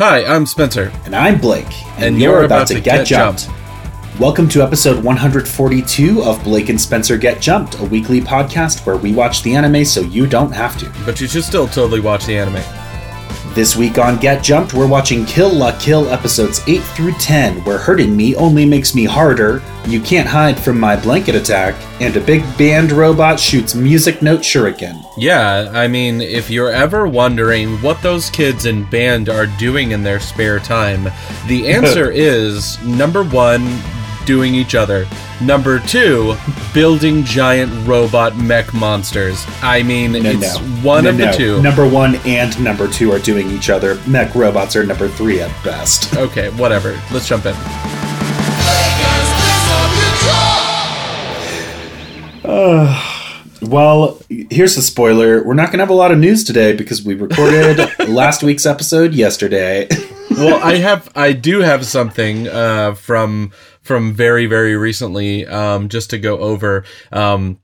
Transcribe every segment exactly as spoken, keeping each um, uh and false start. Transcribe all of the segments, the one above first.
Hi, I'm Spencer. And I'm Blake. And, and you're, you're about, about to, to get, get jumped. jumped. Welcome to episode one forty-two of Blake and Spencer Get Jumped, a weekly podcast where we watch the anime so you don't have to. But you should still totally watch the anime. This week on Get Jumped, we're watching Kill La Kill episodes eight through ten, where hurting me only makes me harder, you can't hide from my blanket attack, and a big band robot shoots music note shuriken. Yeah, I mean, if you're ever wondering what those kids in band are doing in their spare time, the answer is, number one, doing each other. Number two, building giant robot mech monsters. I mean, no, it's no. one no, of the no. two. Number one and number two are doing each other. Mech robots are number three at best. Okay, whatever. Let's jump in. Uh, well, here's the spoiler. We're not going to have a lot of news today because we recorded last week's episode yesterday. Well, I have, I do have something uh, from... from very, very recently, um, just to go over, um,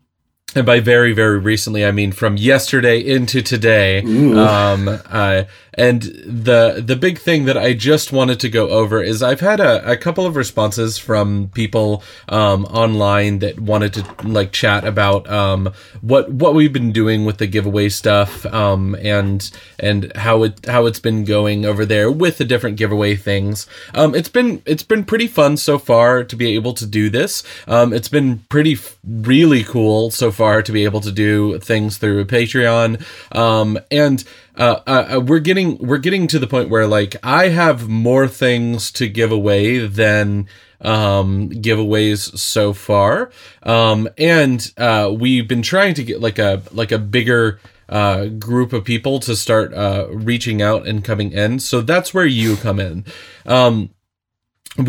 and by very, very recently, I mean from yesterday into today. Um, uh, and the the big thing that I just wanted to go over is I've had a, a couple of responses from people um, online that wanted to like chat about um, what what we've been doing with the giveaway stuff um, and and how it how it's been going over there with the different giveaway things. Um, it's been it's been pretty fun so far to be able to do this. Um, it's been pretty f- really cool so far. to be able to do things through Patreon, um, and uh, uh, we're getting we're getting to the point where like I have more things to give away than um, giveaways so far, um, and uh, we've been trying to get like a like a bigger uh, group of people to start uh, reaching out and coming in. So that's where you come in. Um,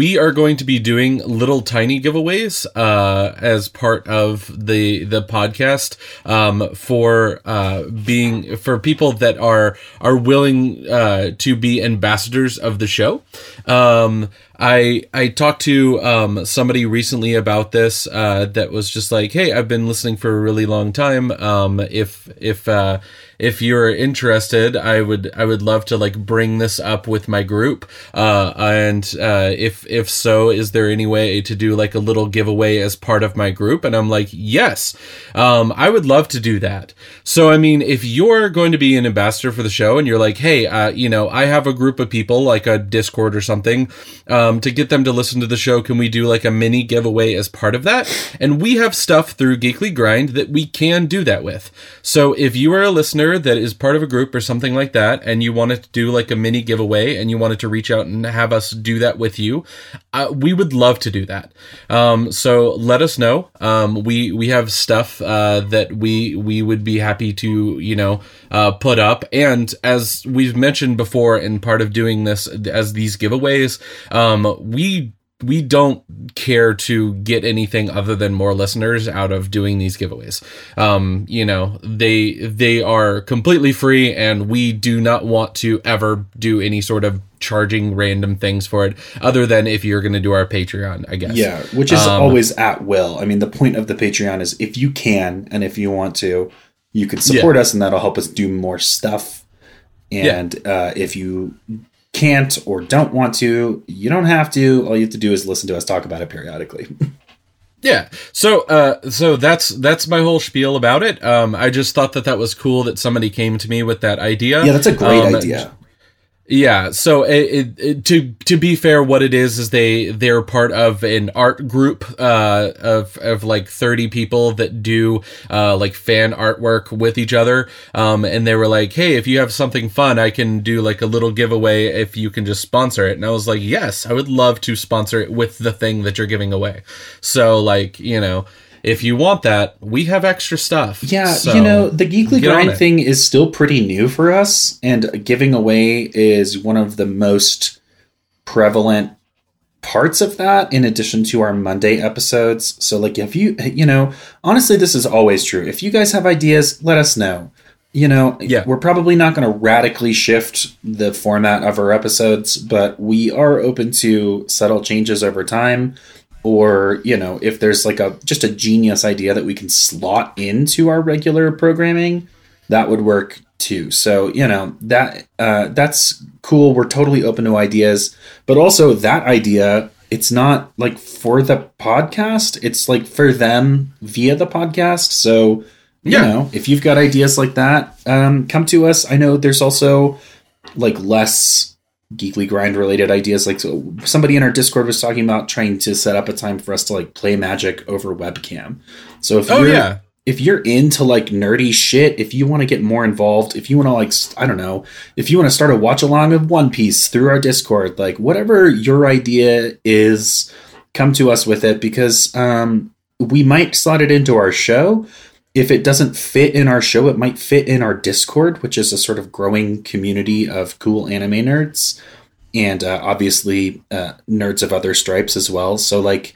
We are going to be doing little tiny giveaways uh, as part of the the podcast um, for uh, being for people that are are willing uh, to be ambassadors of the show. Um, I I talked to um, somebody recently about this uh, that was just like, hey, I've been listening for a really long time. Um, if if uh, if you're interested, I would I would love to like bring this up with my group. Uh, and uh, if if so, is there any way to do like a little giveaway as part of my group? And I'm like, yes, um, I would love to do that. So I mean, if you're going to be an ambassador for the show and you're like, hey, uh, you know, I have a group of people like a Discord or something. Um, Um, to get them to listen to the show, can we do like a mini giveaway as part of that? And we have stuff through Geekly Grind that we can do that with. So if you are a listener that is part of a group or something like that, and you wanted to do like a mini giveaway and you wanted to reach out and have us do that with you, uh, we would love to do that. Um, so let us know. Um, we we have stuff uh, that we we would be happy to you know uh, put up. And as we've mentioned before, and part of doing this as these giveaways. Um, Um, we we don't care to get anything other than more listeners out of doing these giveaways. Um, you know, they they are completely free, and we do not want to ever do any sort of charging random things for it, other than if you're going to do our Patreon, I guess. Yeah, which is um, always at will. I mean, the point of the Patreon is if you can and if you want to, you can support yeah. us, and that'll help us do more stuff. And yeah. uh, if you... can't or don't want to, you don't have to. All you have to do is listen to us talk about it periodically. Yeah. So, uh, so that's, that's my whole spiel about it. Um, I just thought that that was cool that somebody came to me with that idea. Yeah. That's a great um, idea. Yeah. So it, it, it, to, to be fair, what it is, is they, they're part of an art group, uh, of, of like thirty people that do, uh, like fan artwork with each other. Um, and they were like, hey, if you have something fun, I can do like a little giveaway if you can just sponsor it. And I was like, yes, I would love to sponsor it with the thing that you're giving away. So like, you know, if you want that, we have extra stuff. Yeah, so you know, the Geekly Grind thing is still pretty new for us, and giving away is one of the most prevalent parts of that, in addition to our Monday episodes. So, like, if you, you know, honestly, this is always true. If you guys have ideas, let us know. You know, yeah. we're probably not going to radically shift the format of our episodes, but we are open to subtle changes over time. Or, you know, if there's like a just a genius idea that we can slot into our regular programming, that would work too. So, you know, that uh, that's cool. We're totally open to ideas. But also that idea, it's not like for the podcast. It's like for them via the podcast. So, you yeah. know, if you've got ideas like that, um, come to us. I know there's also like less Geekly Grind related ideas. Like, so somebody in our Discord was talking about trying to set up a time for us to like play Magic over webcam. So if oh, you're, yeah. if you're into like nerdy shit, if you want to get more involved, if you want to like, I don't know, if you want to start a watch along of One Piece through our Discord, like whatever your idea is, come to us with it, because um, we might slot it into our show. If it doesn't fit in our show, it might fit in our Discord, which is a sort of growing community of cool anime nerds and uh, obviously uh, nerds of other stripes as well. So like,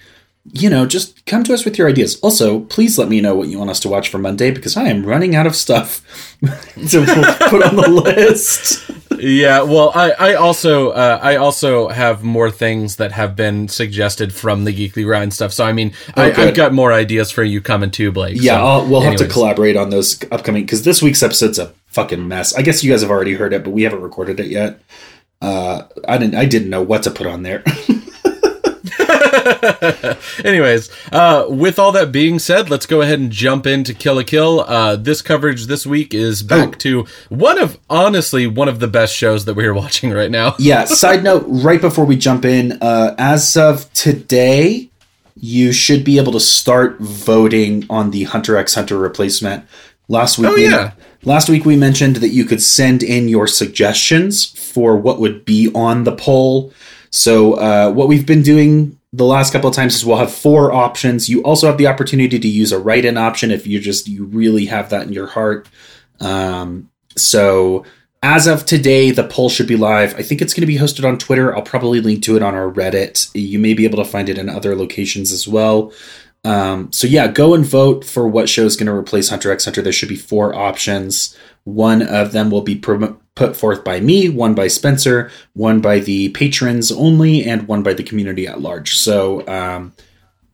you know, just come to us with your ideas. Also, please let me know what you want us to watch for Monday, because I am running out of stuff to put on the list. Yeah, well, I, I also uh, I also have more things that have been suggested from the Geekly Grind stuff. So, I mean, oh, I, I've got more ideas for you coming too, Blake. Yeah, so, I'll, we'll anyways. have to collaborate on those upcoming, because this week's episode's a fucking mess. I guess you guys have already heard it, but we haven't recorded it yet. Uh, I didn't I didn't know what to put on there. Anyways, uh, with all that being said, let's go ahead and jump into Kill La Kill. Uh, this coverage this week is back oh. to one of, honestly, one of the best shows that we're watching right now. Yeah, side note, right before we jump in, uh, as of today, you should be able to start voting on the Hunter x Hunter replacement. Last week, oh, we, yeah. last week we mentioned that you could send in your suggestions for what would be on the poll. So uh, what we've been doing the last couple of times is we'll have four options. You also have the opportunity to use a write-in option if you just you really have that in your heart. Um, so as of today, the poll should be live. I think it's going to be hosted on Twitter. I'll probably link to it on our Reddit. You may be able to find it in other locations as well. Um, so yeah, go and vote for what show is going to replace Hunter x Hunter. There should be four options. One of them will be prom- put forth by me, one by Spencer, one by the patrons only, and one by the community at large. So um,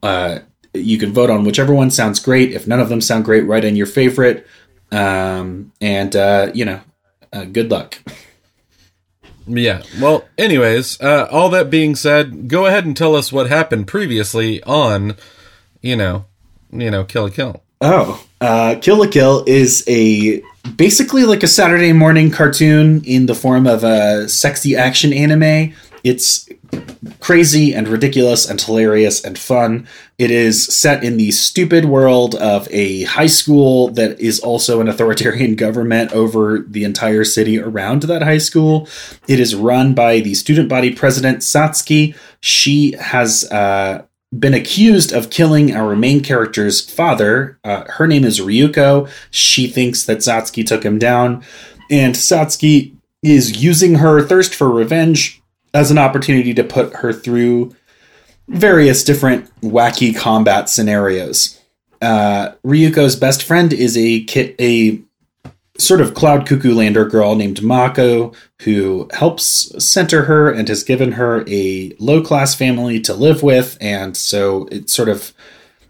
uh, you can vote on whichever one sounds great. If none of them sound great, write in your favorite. Um, and, uh, you know, uh, good luck. Yeah. Well, anyways, uh, all that being said, go ahead and tell us what happened previously on... You know, you know, Kill La Kill. Oh, uh, Kill La Kill is a basically like a Saturday morning cartoon in the form of a sexy action anime. It's crazy and ridiculous and hilarious and fun. It is set in the stupid world of a high school that is also an authoritarian government over the entire city around that high school. It is run by the student body president, Satsuki. She has, uh, been accused of killing our main character's father. Uh, her name is Ryuko. She thinks that Satsuki took him down, and Satsuki is using her thirst for revenge as an opportunity to put her through various different wacky combat scenarios. Uh, Ryuko's best friend is a kid, a sort of cloud cuckoo lander girl named Mako, who helps center her and has given her a low-class family to live with. And so it's sort of,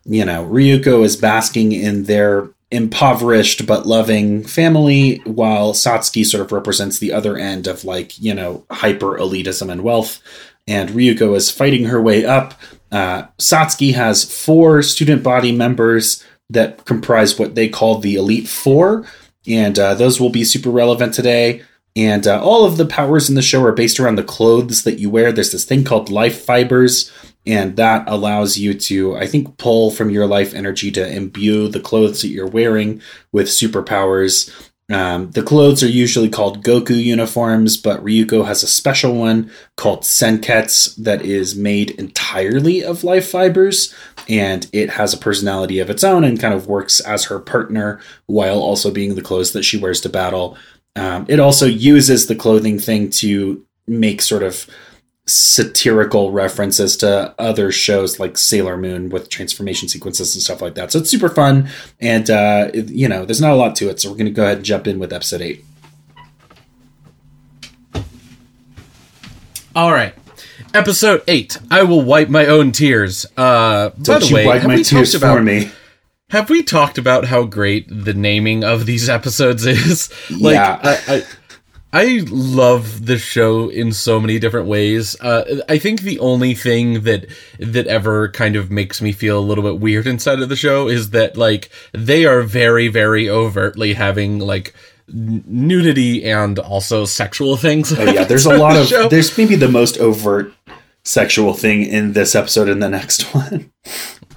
you know, Ryuko is basking in their impoverished but loving family, while Satsuki sort of represents the other end of, like, you know, hyper elitism and wealth. And Ryuko is fighting her way up. Uh, Satsuki has four student body members that comprise what they call the Elite Four, and uh, those will be super relevant today. And uh, all of the powers in the show are based around the clothes that you wear. There's this thing called life fibers, and that allows you to, I think, pull from your life energy to imbue the clothes that you're wearing with superpowers. Um, the clothes are usually called Goku uniforms, but Ryuko has a special one called Senketsu that is made entirely of life fibers, and it has a personality of its own and kind of works as her partner while also being the clothes that she wears to battle. Um, it also uses the clothing thing to make sort of satirical references to other shows like Sailor Moon with transformation sequences and stuff like that. So it's super fun. And, uh, it, you know, there's not a lot to it. So we're going to go ahead and jump in with episode eight. All right. Episode eight. I will wipe my own tears. Uh, Don't by the you way, wipe my tears about- for me. Have we talked about how great the naming of these episodes is? Like, yeah. I, I, I love this show in so many different ways. Uh, I think the only thing that that ever kind of makes me feel a little bit weird inside of the show is that, like, they are very, very overtly having, like, n- nudity and also sexual things. Oh, yeah, there's a lot of... Show. There's maybe the most overt sexual thing in this episode and the next one.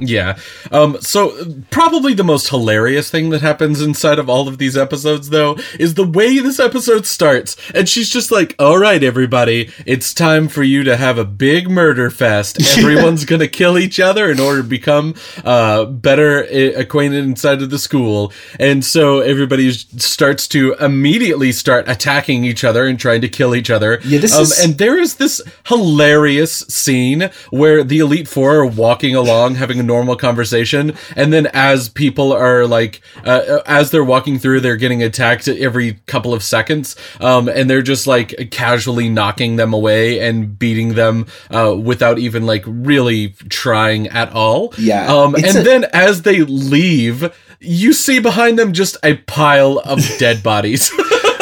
Yeah. Um, so probably the most hilarious thing that happens inside of all of these episodes, though, is the way this episode starts. And she's just like, all right, everybody, it's time for you to have a big murder fest. Everyone's going to kill each other in order to become uh, better I- acquainted inside of the school. And so everybody starts to immediately start attacking each other and trying to kill each other. Yeah, this um, is... And there is this hilarious scene where the Elite Four are walking along having a normal conversation, and then as people are like uh, as they're walking through, they're getting attacked every couple of seconds, um and they're just like casually knocking them away and beating them uh without even like really trying at all. Yeah. Um and a- then as they leave, you see behind them just a pile of dead bodies.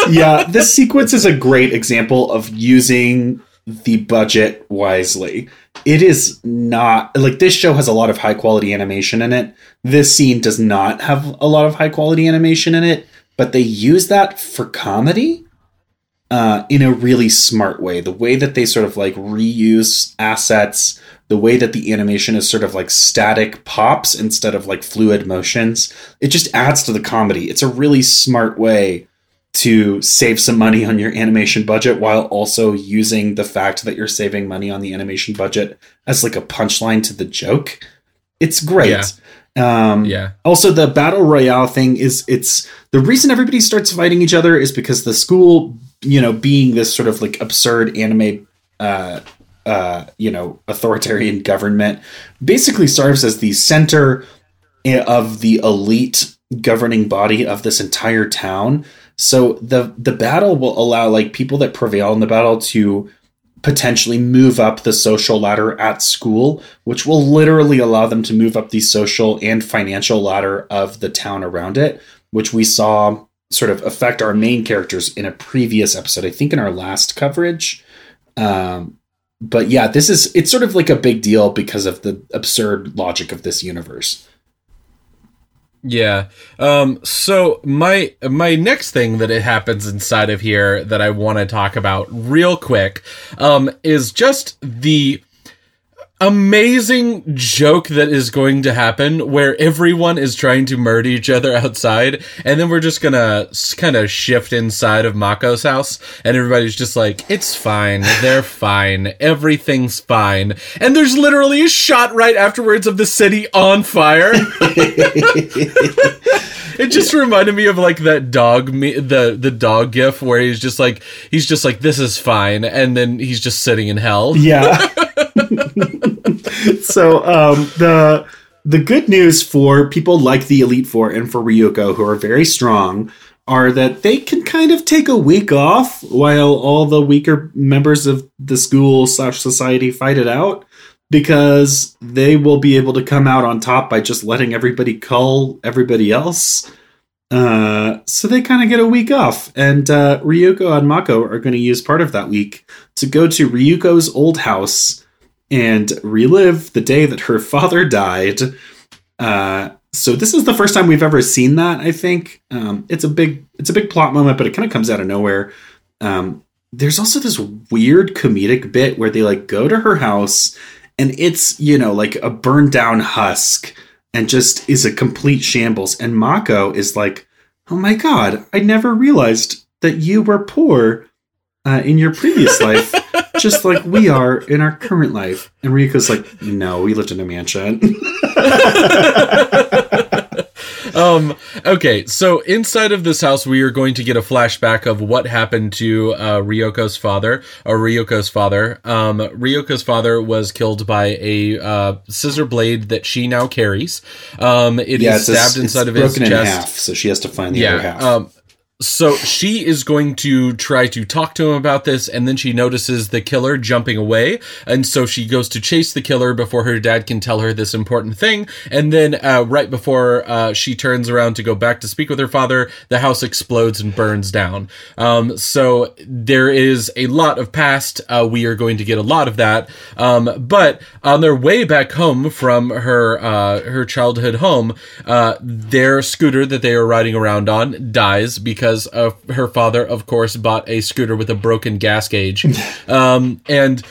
Yeah, this sequence is a great example of using the budget wisely. It is not like this show has a lot of high quality animation in it. This scene does not have a lot of high quality animation in it, but they use that for comedy uh, in a really smart way. The way that they sort of like reuse assets, the way that the animation is sort of like static pops instead of like fluid motions, it just adds to the comedy. It's a really smart way to save some money on your animation budget while also using the fact that you're saving money on the animation budget as like a punchline to the joke. It's great. Yeah. Um, yeah. Also, the battle royale thing is it's the reason everybody starts fighting each other is because the school, you know, being this sort of like absurd anime, uh, uh, you know, authoritarian government, basically serves as the center of the elite governing body of this entire town. So the the battle will allow like people that prevail in the battle to potentially move up the social ladder at school, which will literally allow them to move up the social and financial ladder of the town around it, which we saw sort of affect our main characters in a previous episode, I think in our last coverage. Um, but yeah, this is it's sort of like a big deal because of the absurd logic of this universe. Yeah. Um, so my my next thing that it happens inside of here that I want to talk about real quick um, is just the amazing joke that is going to happen where everyone is trying to murder each other outside, and then we're just gonna kind of shift inside of Mako's house and everybody's just like, it's fine, they're fine, everything's fine, and there's literally a shot right afterwards of the city on fire. It just reminded me of like that dog me- the the dog gif where he's just like he's just like this is fine, and then he's just sitting in hell. Yeah. So um, the the good news for people like the Elite Four and for Ryuko, who are very strong, are that they can kind of take a week off while all the weaker members of the school slash society fight it out, because they will be able to come out on top by just letting everybody cull everybody else. Uh, so they kind of get a week off, and uh, Ryuko and Mako are going to use part of that week to go to Ryuko's old house and relive the day that her father died. Uh, so this is the first time we've ever seen that, I think. Um, it's a big it's a big plot moment, but it kind of comes out of nowhere. Um, there's also this weird comedic bit where they like go to her house, and it's, you know, like a burned down husk and just is a complete shambles. And Mako is like, oh my God, I never realized that you were poor uh, in your previous life. Just like we are in our current life. And Rico's like, no, we lived in a mansion. um, okay, so inside of this house, we are going to get a flashback of what happened to uh, Ryoko's father. Or Ryoko's father. Um, Ryoko's father was killed by a uh, scissor blade that she now carries. Um, it yeah, is stabbed a, inside of his chest. It's broken in half, so she has to find the yeah, other half. Um, So she is going to try to talk to him about this, and then she notices the killer jumping away, and so she goes to chase the killer before her dad can tell her this important thing, and then uh, right before uh, she turns around to go back to speak with her father, the house explodes and burns down. Um, so there is a lot of past. Uh, we are going to get a lot of that, um, but on their way back home from her, uh, her childhood home, uh, their scooter that they are riding around on dies because Of her father, of course, bought a scooter with a broken gas gauge. Um, and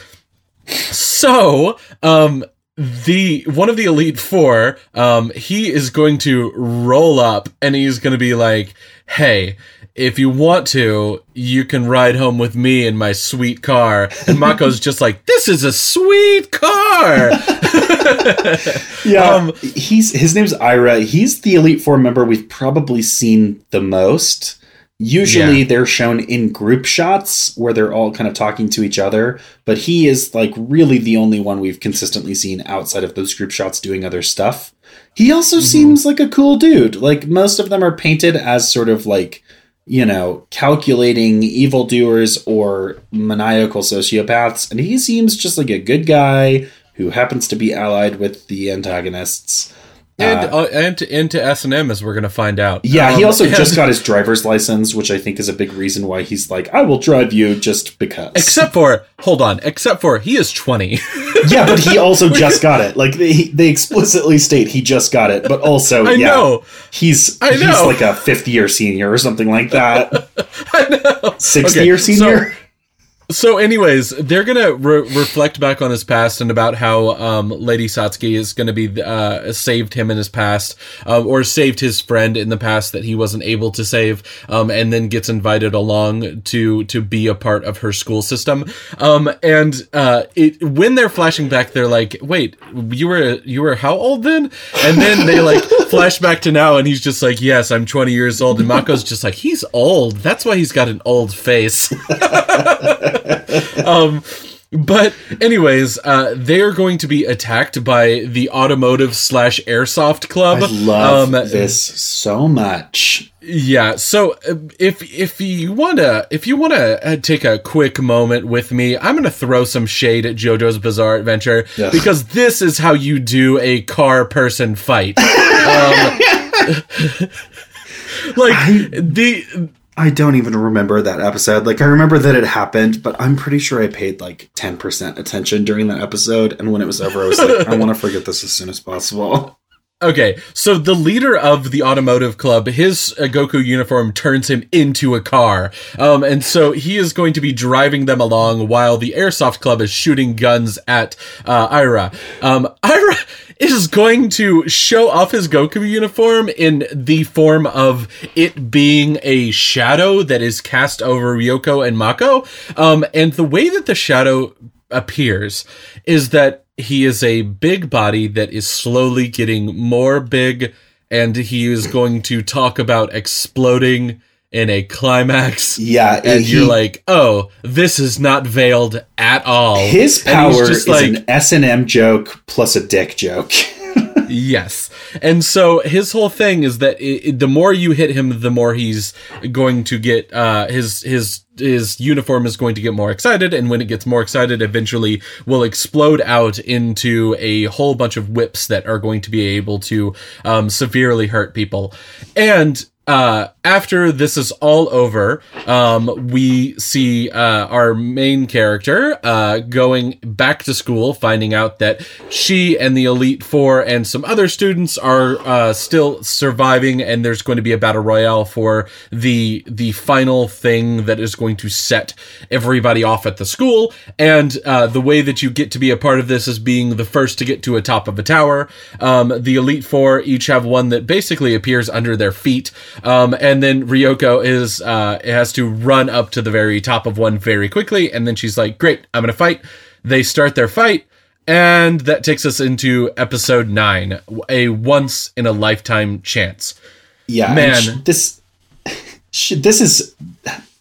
so um, the one of the Elite Four, um, he is going to roll up and he's going to be like, hey, if you want to, you can ride home with me in my sweet car. And Mako's just like, this is a sweet car. yeah, um, he's his name's Ira. He's the Elite Four member we've probably seen the most. Usually yeah. they're shown in group shots where they're all kind of talking to each other, but he is like really the only one we've consistently seen outside of those group shots doing other stuff. He also mm-hmm. seems like a cool dude. Like most of them are painted as sort of like, you know, calculating evildoers or maniacal sociopaths. And he seems just like a good guy who happens to be allied with the antagonists. And, uh, and to, and to S and M, as we're going to find out. Yeah, um, he also and, just got his driver's license, which I think is a big reason why he's like, I will drive you just because. Except for, hold on, except for he is twenty. yeah, but he also just got it. Like, they they explicitly state he just got it, but also, I yeah, know. he's I know. he's like a fifth year senior or something like that. I know. Sixth okay, year senior? So- So anyways, they're going to re- reflect back on his past and about how um, Lady Satsuki is going to be uh, saved him in his past uh, or saved his friend in the past that he wasn't able to save, um, and then gets invited along to to be a part of her school system. Um, and uh, it, when they're flashing back, they're like, wait, you were you were how old then? And then they like flash back to now and he's just like, yes, I'm twenty years old. And Mako's just like, he's old. That's why he's got an old face. um, but anyways, uh, they're going to be attacked by the automotive slash airsoft club. I love um, this so much. Yeah. So if, if you want to, if you want to take a quick moment with me, I'm going to throw some shade at JoJo's Bizarre Adventure Ugh. because this is how you do a car person fight. um, like I... the, I don't even remember that episode. Like, I remember that it happened, but I'm pretty sure I paid, like, ten percent attention during that episode. And when it was over, I was like, I want to forget this as soon as possible. Okay, so the leader of the automotive club, his uh, Goku uniform turns him into a car. Um, and so he is going to be driving them along while the airsoft club is shooting guns at uh, Ira. Um, Ira is going to show off his Goku uniform in the form of it being a shadow that is cast over Ryuko and Mako. Um, and the way that the shadow appears is that he is a big body that is slowly getting more big, and he is going to talk about exploding in a climax. Yeah. And he, you're like, oh, this is not veiled at all. His power is like, an S and M joke plus a dick joke. Yes. And so his whole thing is that it, it, the more you hit him, the more he's going to get uh, his his his uniform is going to get more excited. And when it gets more excited, eventually will explode out into a whole bunch of whips that are going to be able to um, severely hurt people. And uh, after this is all over, um, we see uh, our main character uh, going back to school, finding out that she and the Elite Four and some other students are uh, still surviving, and there's going to be a battle royale for the the final thing that is going to set everybody off at the school. And uh, the way that you get to be a part of this is being the first to get to a top of a tower. Um, the Elite Four each have one that basically appears under their feet. Um, and then Ryuko is, uh, has to run up to the very top of one very quickly. And then she's like, great, I'm going to fight. They start their fight. And that takes us into episode nine, a once in a lifetime chance. Yeah. Man. Sh- this, sh- this is,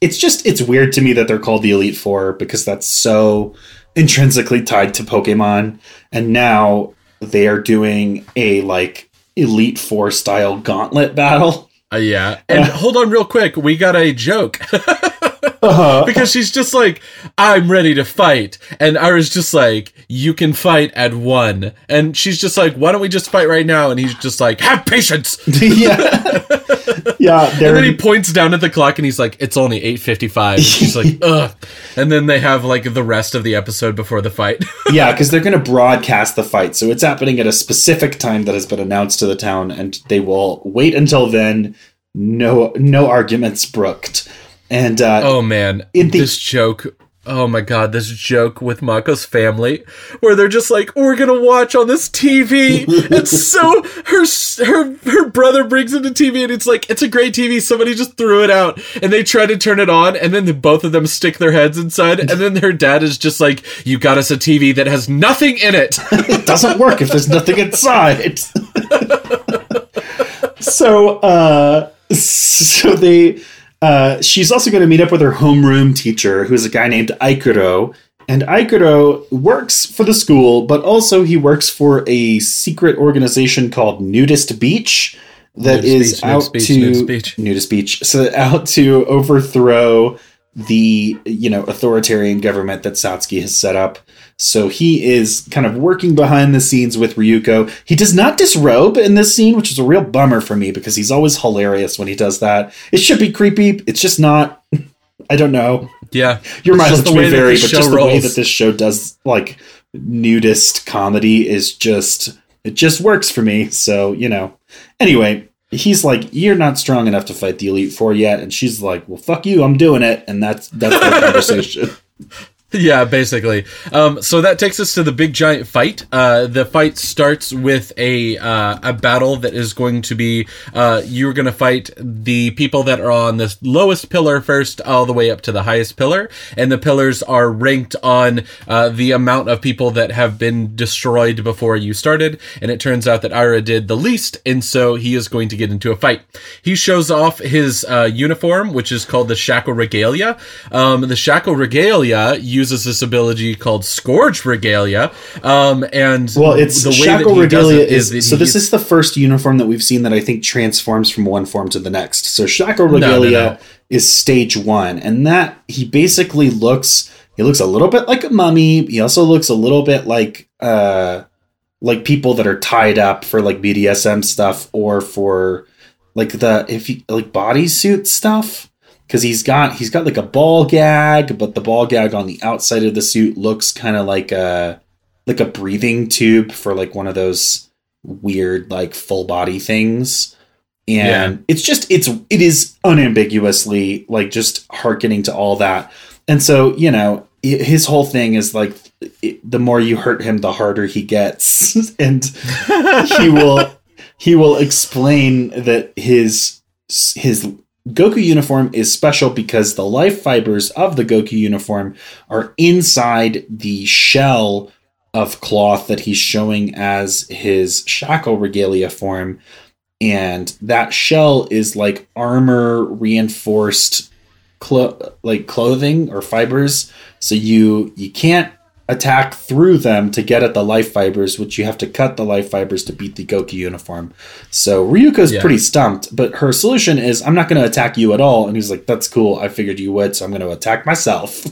it's just, it's weird to me that they're called the Elite Four because that's so intrinsically tied to Pokemon. And now they are doing a like Elite Four style gauntlet battle. Uh, yeah. And uh, hold on real quick. We got a joke. uh-huh. Because she's just like, I'm ready to fight. And Ira's just like, you can fight at one. And she's just like, why don't we just fight right now? And he's just like, have patience. yeah. yeah. They're... And then he points down at the clock and he's like, it's only eight fifty-five. And she's like, ugh. And then they have like the rest of the episode before the fight. yeah. Because they're going to broadcast the fight. So it's happening at a specific time that has been announced to the town. And they will wait until then. No, no arguments brooked. And, uh, oh man, the- this joke. Oh my God, this joke with Mako's family where they're just like, we're going to watch on this T V. And so her, her, her brother brings in the T V and it's like, it's a great T V. Somebody just threw it out and they try to turn it on. And then the, both of them stick their heads inside. And then her dad is just like, you got us a T V that has nothing in it. It doesn't work if there's nothing inside. so, uh, so they... Uh, she's also going to meet up with her homeroom teacher, who's a guy named Aikuro. And Aikuro works for the school, but also he works for a secret organization called Nudist Beach that is out to Nudist Beach. So out to overthrow the, you know, authoritarian government that Satsuki has set up. So he is kind of working behind the scenes with Ryuko. He does not disrobe in this scene, which is a real bummer for me because he's always hilarious when he does that. It should be creepy. It's just not. I don't know. Yeah. Your mileage may vary, but just the way that this show does like nudist comedy is just, it just works for me. So, you know, anyway, he's like, you're not strong enough to fight the Elite Four yet. And she's like, well, fuck you. I'm doing it. And that's, that's the conversation. Yeah, basically. Um, so that takes us to the big giant fight. Uh, the fight starts with a uh, a battle that is going to be... Uh, you're going to fight the people that are on the lowest pillar first all the way up to the highest pillar. And the pillars are ranked on uh, the amount of people that have been destroyed before you started. And it turns out that Ira did the least, and so he is going to get into a fight. He shows off his uh, uniform, which is called the Shackle Regalia. Um, the Shackle Regalia... You uses this ability called Scourge Regalia, um, and well, it's the way Shackle that he Regalia does it is, is so. This is the first uniform that we've seen that I think transforms from one form to the next. So Shackle Regalia no, no, no. is stage one, and that he basically looks. He looks a little bit like a mummy. He also looks a little bit like uh, like people that are tied up for like B D S M stuff or for like the if you, like bodysuit stuff. Because he's got he's got like a ball gag, but the ball gag on the outside of the suit looks kind of like a like a breathing tube for like one of those weird like full body things. And yeah. it's just it's it is unambiguously like just hearkening to all that. And so, you know, his whole thing is like it, the more you hurt him, the harder he gets. And he will he will explain that his his. Goku uniform is special because the life fibers of the Goku uniform are inside the shell of cloth that he's showing as his Shackle Regalia form. And that shell is like armor reinforced clo- like clothing or fibers. So you, you can't attack through them to get at the life fibers, which you have to cut the life fibers to beat the Goku uniform. So Ryuko's yeah. pretty stumped, but her solution is, I'm not going to attack you at all. And he's like, that's cool. I figured you would, so I'm going to attack myself.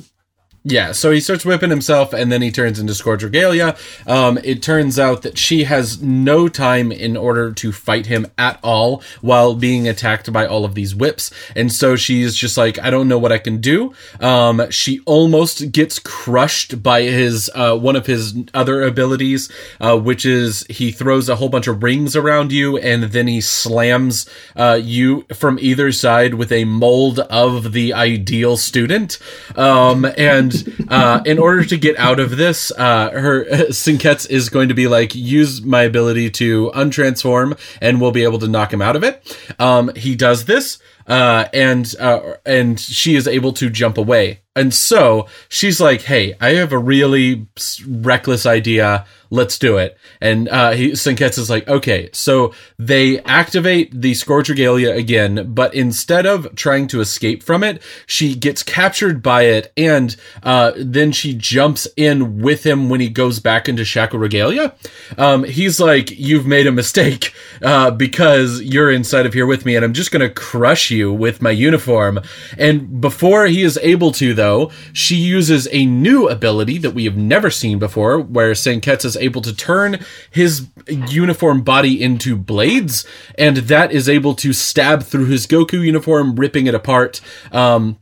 Yeah, so he starts whipping himself, and then he turns into Scourge Regalia. Um, it turns out that she has no time in order to fight him at all while being attacked by all of these whips. And so she's just like, I don't know what I can do. Um, she almost gets crushed by his uh, one of his other abilities, uh, which is he throws a whole bunch of rings around you, and then he slams uh, you from either side with a mold of the ideal student. Um, and Uh, in order to get out of this, uh, her Senketsu is going to be like, use my ability to untransform and we'll be able to knock him out of it. Um, he does this. Uh, and uh, and she is able to jump away. And so she's like, hey, I have a really reckless idea. Let's do it. And uh, he, Senketsu is like, okay. So they activate the Scourge Regalia again, but instead of trying to escape from it, she gets captured by it, and uh, then she jumps in with him when he goes back into Shackle Regalia. Um, he's like, you've made a mistake uh, because you're inside of here with me, and I'm just going to crush you with my uniform. And before he is able to, though, she uses a new ability that we have never seen before, where Senketsu is able to turn his uniform body into blades, and that is able to stab through his Goku uniform, ripping it apart. Um,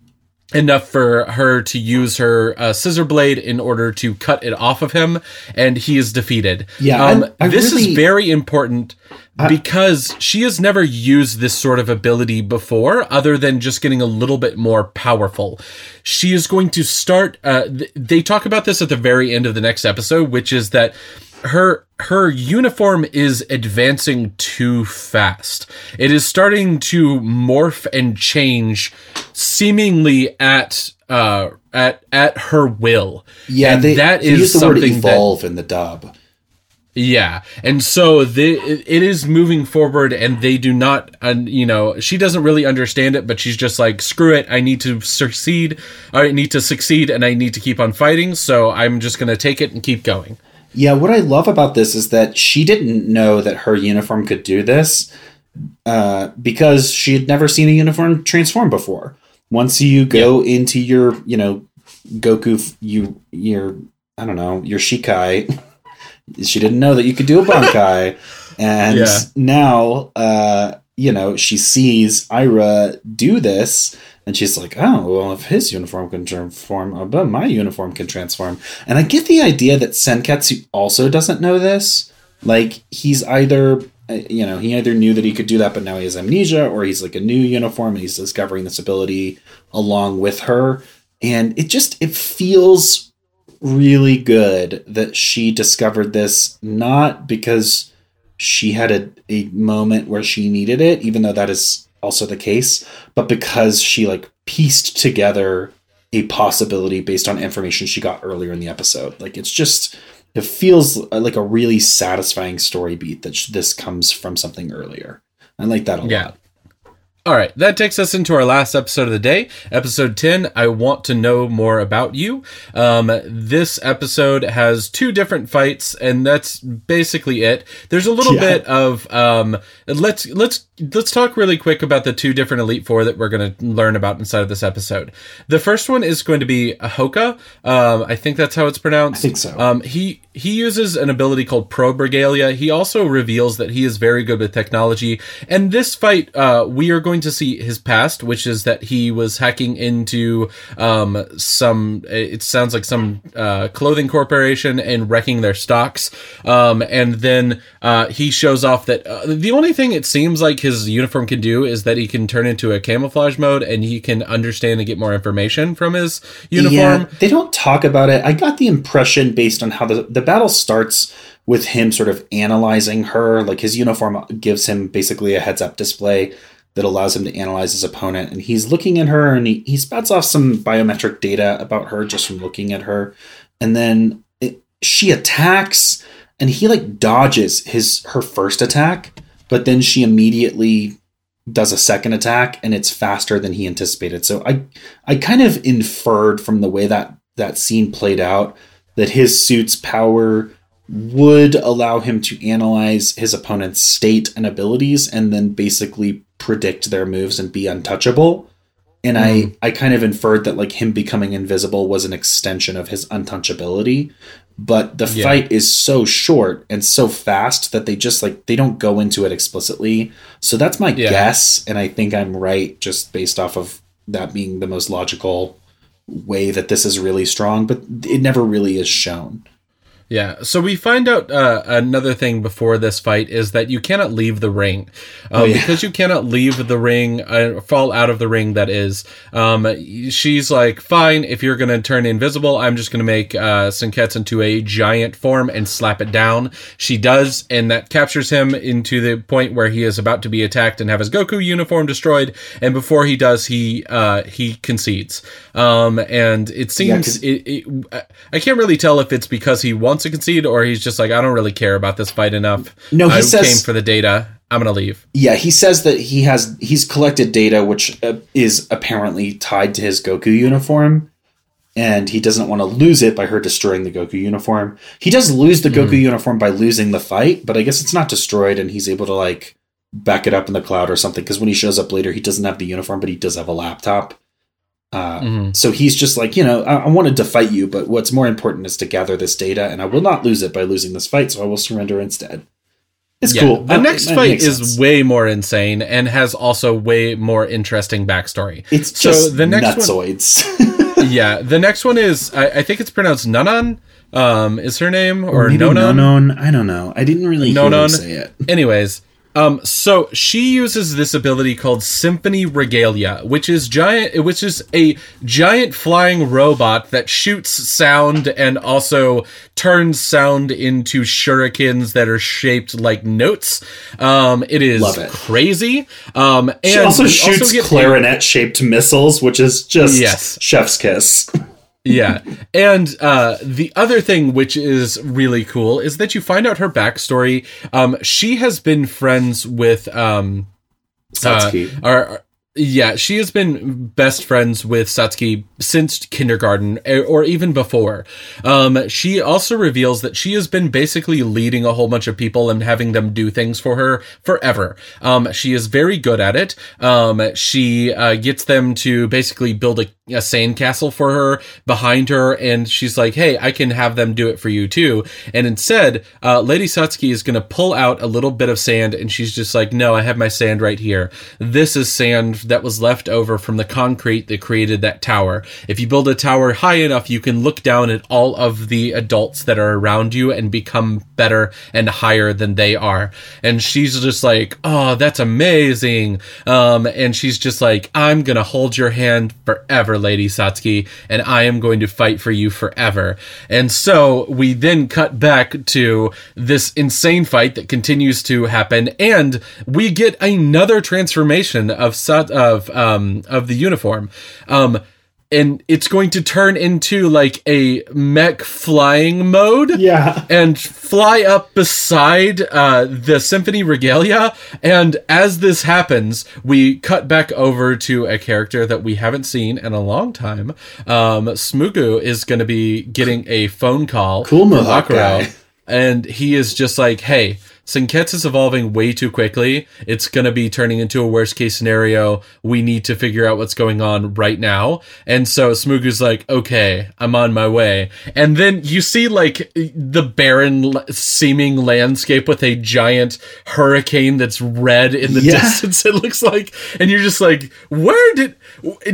enough for her to use her uh, scissor blade in order to cut it off of him, and he is defeated. Yeah, um, I, I this really... is very important. Because she has never used this sort of ability before, other than just getting a little bit more powerful. She is going to start... Uh, th- they talk about this at the very end of the next episode, which is that her... her uniform is advancing too fast. It is starting to morph and change seemingly at uh, at at her will. Yeah, and they, that is they use the something word evolve that, in the dub. Yeah, and so the, it is moving forward, and they do not, uh, you know, she doesn't really understand it, but she's just like, screw it, I need to succeed, I need to succeed, and I need to keep on fighting, so I'm just going to take it and keep going. Yeah, what I love about this is that she didn't know that her uniform could do this, uh, because she had never seen a uniform transform before. Once you go yeah. into your, you know, Goku, you, your, I don't know, your Shikai... She didn't know that you could do a Bankai. And yeah. now, uh, you know, she sees Ira do this, and she's like, oh, well, if his uniform can transform, my uniform can transform. And I get the idea that Senketsu also doesn't know this. Like, he's either, you know, he either knew that he could do that, but now he has amnesia, or he's like a new uniform, and he's discovering this ability along with her. And it just, it feels... really good that she discovered this, not because she had a, a moment where she needed it, even though that is also the case, but because she like pieced together a possibility based on information she got earlier in the episode. Like, it's just, it feels like a really satisfying story beat that this comes from something earlier. I like that a yeah. lot. All right, that takes us into our last episode of the day, episode ten, I Want to Know More About You. Um, this episode has two different fights, and that's basically it. There's a little yeah. bit of, um, let's let's let's talk really quick about the two different Elite Four that we're going to learn about inside of this episode. The first one is going to be Ahoka. Um, I think that's how it's pronounced. I think so. Um, he... He uses an ability called Probe Regalia. He also reveals that he is very good with technology. And this fight, uh, we are going to see his past, which is that he was hacking into um, some, it sounds like some uh, clothing corporation and wrecking their stocks. Um, and then uh, he shows off that uh, the only thing it seems like his uniform can do is that he can turn into a camouflage mode, and he can understand and get more information from his uniform. Yeah, they don't talk about it. I got the impression based on how the, the The battle starts with him sort of analyzing her. Like, his uniform gives him basically a heads-up display that allows him to analyze his opponent, and he's looking at her, and he, he spouts off some biometric data about her just from looking at her, and then it, she attacks, and he like dodges his her first attack, but then she immediately does a second attack, and it's faster than he anticipated. So I I kind of inferred from the way that that scene played out that his suit's power would allow him to analyze his opponent's state and abilities, and then basically predict their moves and be untouchable. And mm. I, I kind of inferred that like him becoming invisible was an extension of his untouchability, but the yeah. fight is so short and so fast that they just like, they don't go into it explicitly. So that's my yeah. guess. And I think I'm right just based off of that being the most logical way that this is really strong, but it never really is shown. Yeah, so we find out uh, another thing before this fight is that you cannot leave the ring. Um, oh, yeah. Because you cannot leave the ring, uh, fall out of the ring, that is. Um, she's like, fine, if you're going to turn invisible, I'm just going to make uh, Senketsu into a giant form and slap it down. She does, and that captures him into the point where he is about to be attacked and have his Goku uniform destroyed. And before he does, he uh, he concedes. Um, and it seems... Yeah, it, it, I can't really tell if it's because he wants to concede or he's just like, I don't really care about this fight enough. No, he I says, came for the data. I'm going to leave. Yeah, he says that he has he's collected data which uh, is apparently tied to his Goku uniform, and he doesn't want to lose it by her destroying the Goku uniform. He does lose the mm. Goku uniform by losing the fight, but I guess it's not destroyed and he's able to like back it up in the cloud or something, because when he shows up later he doesn't have the uniform, but he does have a laptop. Uh, mm-hmm. So he's just like, you know, I-, I wanted to fight you, but what's more important is to gather this data, and I will not lose it by losing this fight, so I will surrender instead. It's yeah, cool. The that, next that fight is sense. way more insane and has also way more interesting backstory. It's so just the next nutsoids. One, yeah, the next one is, I, I think it's pronounced Nonon. Um, is her name? Or, or Nonon? Nonon? I don't know. I didn't really hear her say it. Anyways. Um, so she uses this ability called Symphony Regalia, which is giant, which is a giant flying robot that shoots sound and also turns sound into shurikens that are shaped like notes. Um, it is Love it. crazy. Um, and she also shoots also clarinet-shaped missiles, which is just yes. chef's kiss. Yeah, and uh, the other thing which is really cool is that you find out her backstory. Um, she has been friends with... Um, Satsuki. Uh, our, our, yeah, she has been best friends with Satsuki since kindergarten, or even before. Um, she also reveals that she has been basically leading a whole bunch of people and having them do things for her forever. Um, she is very good at it. Um, she uh, gets them to basically build a a sandcastle for her behind her, and she's like, hey, I can have them do it for you too. And instead, uh, Lady Satsuki is going to pull out a little bit of sand, and she's just like, no, I have my sand right here. This is sand that was left over from the concrete that created that tower. If you build a tower high enough, you can look down at all of the adults that are around you and become better and higher than they are. And she's just like, oh, that's amazing. Um, and she's just like, I'm going to hold your hand forever, Lady Satsuki, and I am going to fight for you forever. And so we then cut back to this insane fight that continues to happen, and we get another transformation of of um of the uniform. Um And it's going to turn into like a mech flying mode. Yeah. And fly up beside uh, the Symphony Regalia. And as this happens, we cut back over to a character that we haven't seen in a long time. Um, Smugu is going to be getting a phone call. Cool Malak Lockguy. And he is just like, hey, Senketsu is evolving way too quickly. It's going to be turning into a worst case scenario. We need to figure out what's going on right now. And so Smugu's like, okay, I'm on my way. And then you see like the barren seeming landscape with a giant hurricane that's red in the yeah. distance, it looks like. And you're just like, where did...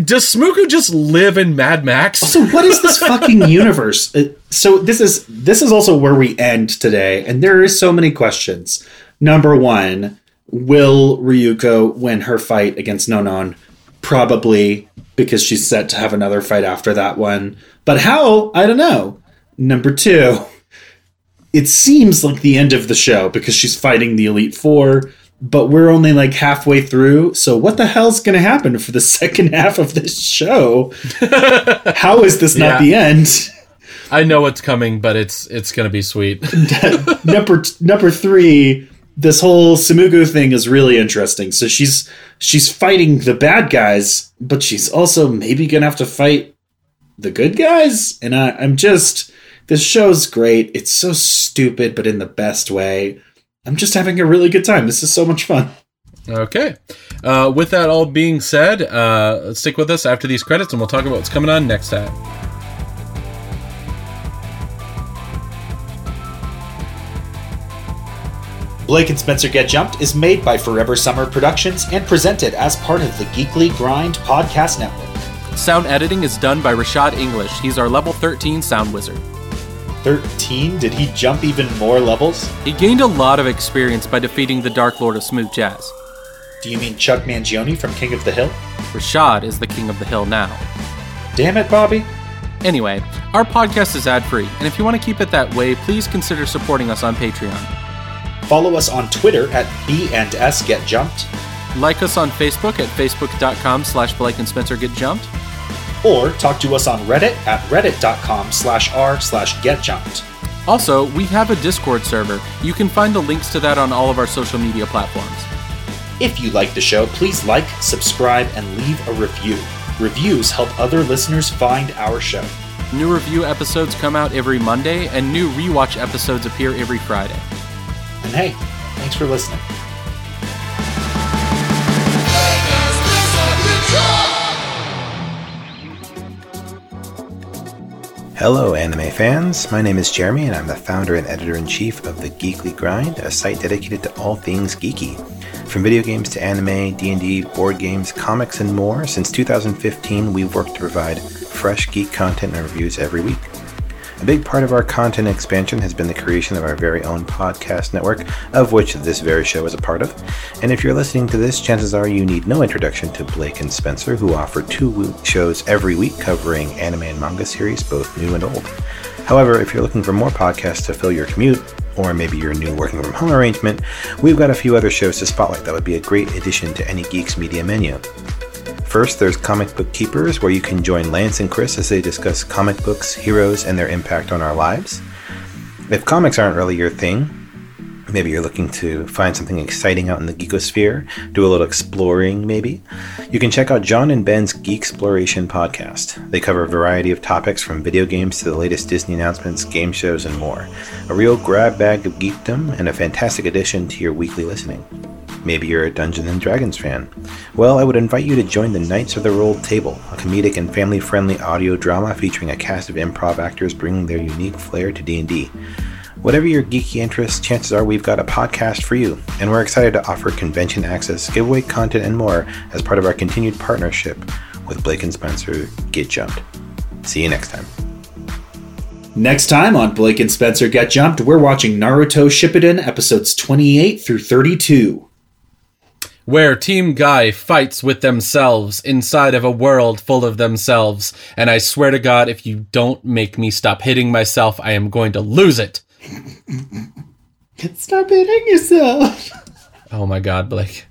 Does Smugu just live in Mad Max? Also, what is this fucking universe? So this is this is also where we end today. And there are so many questions. Number one, will Ryuko win her fight against Nonon? Probably, because she's set to have another fight after that one. But how? I don't know. Number two, it seems like the end of the show because she's fighting the Elite Four, but we're only like halfway through. So what the hell's going to happen for the second half of this show? How is this not yeah. the end? I know what's coming, but it's it's going to be sweet. number number three, this whole Smugu thing is really interesting. So she's she's fighting the bad guys, but she's also maybe going to have to fight the good guys. And I, I'm just, this show's great. It's so stupid, but in the best way. I'm just having a really good time. This is so much fun. Okay. Uh, with that all being said, uh, stick with us after these credits, and we'll talk about what's coming on next time. Blake and Spencer Get Jumped is made by Forever Summer Productions and presented as part of the Geekly Grind podcast network. Sound editing is done by Rashad English. He's our level thirteen sound wizard. thirteen? Did he jump even more levels? He gained a lot of experience by defeating the Dark Lord of Smooth Jazz. Do you mean Chuck Mangione from King of the Hill? Rashad is the King of the Hill now. Damn it, Bobby. Anyway, our podcast is ad-free, and if you want to keep it that way, please consider supporting us on Patreon. Follow us on Twitter at B and S Get Jumped. Like us on Facebook at facebook.com slash Blake and Spencer Get Jumped. Or talk to us on Reddit at reddit.com slash r slash get jumped. Also, we have a Discord server. You can find the links to that on all of our social media platforms. If you like the show, please like, subscribe, and leave a review. Reviews help other listeners find our show. New review episodes come out every Monday, and new rewatch episodes appear every Friday. And hey, thanks for listening. Hello, anime fans. My name is Jeremy, and I'm the founder and editor-in-chief of the Geekly Grind, a site dedicated to all things geeky. From video games to anime, D and D, board games, comics, and more, since two thousand fifteen, we've worked to provide fresh geek content and reviews every week. A big part of our content expansion has been the creation of our very own podcast network, of which this very show is a part of. And if you're listening to this, chances are you need no introduction to Blake and Spencer, who offer two shows every week covering anime and manga series, both new and old. However, if you're looking for more podcasts to fill your commute, or maybe your new working from home arrangement, we've got a few other shows to spotlight that would be a great addition to any Geeks Media menu. First, there's Comic Book Keepers, where you can join Lance and Chris as they discuss comic books, heroes, and their impact on our lives. If comics aren't really your thing, maybe you're looking to find something exciting out in the geekosphere, do a little exploring maybe, you can check out John and Ben's Geek Exploration podcast. They cover a variety of topics from video games to the latest Disney announcements, game shows, and more. A real grab bag of geekdom and a fantastic addition to your weekly listening. Maybe you're a Dungeons and Dragons fan. Well, I would invite you to join the Knights of the Roll Table, a comedic and family-friendly audio drama featuring a cast of improv actors bringing their unique flair to D and D. Whatever your geeky interests, chances are we've got a podcast for you, and we're excited to offer convention access, giveaway content, and more as part of our continued partnership with Blake and Spencer Get Jumped. See you next time. Next time on Blake and Spencer Get Jumped, we're watching Naruto Shippuden episodes twenty-eight through thirty-two. Where Team Guy fights with themselves inside of a world full of themselves. And I swear to God, if you don't make me stop hitting myself, I am going to lose it. Stop hitting yourself. Oh my God, Blake.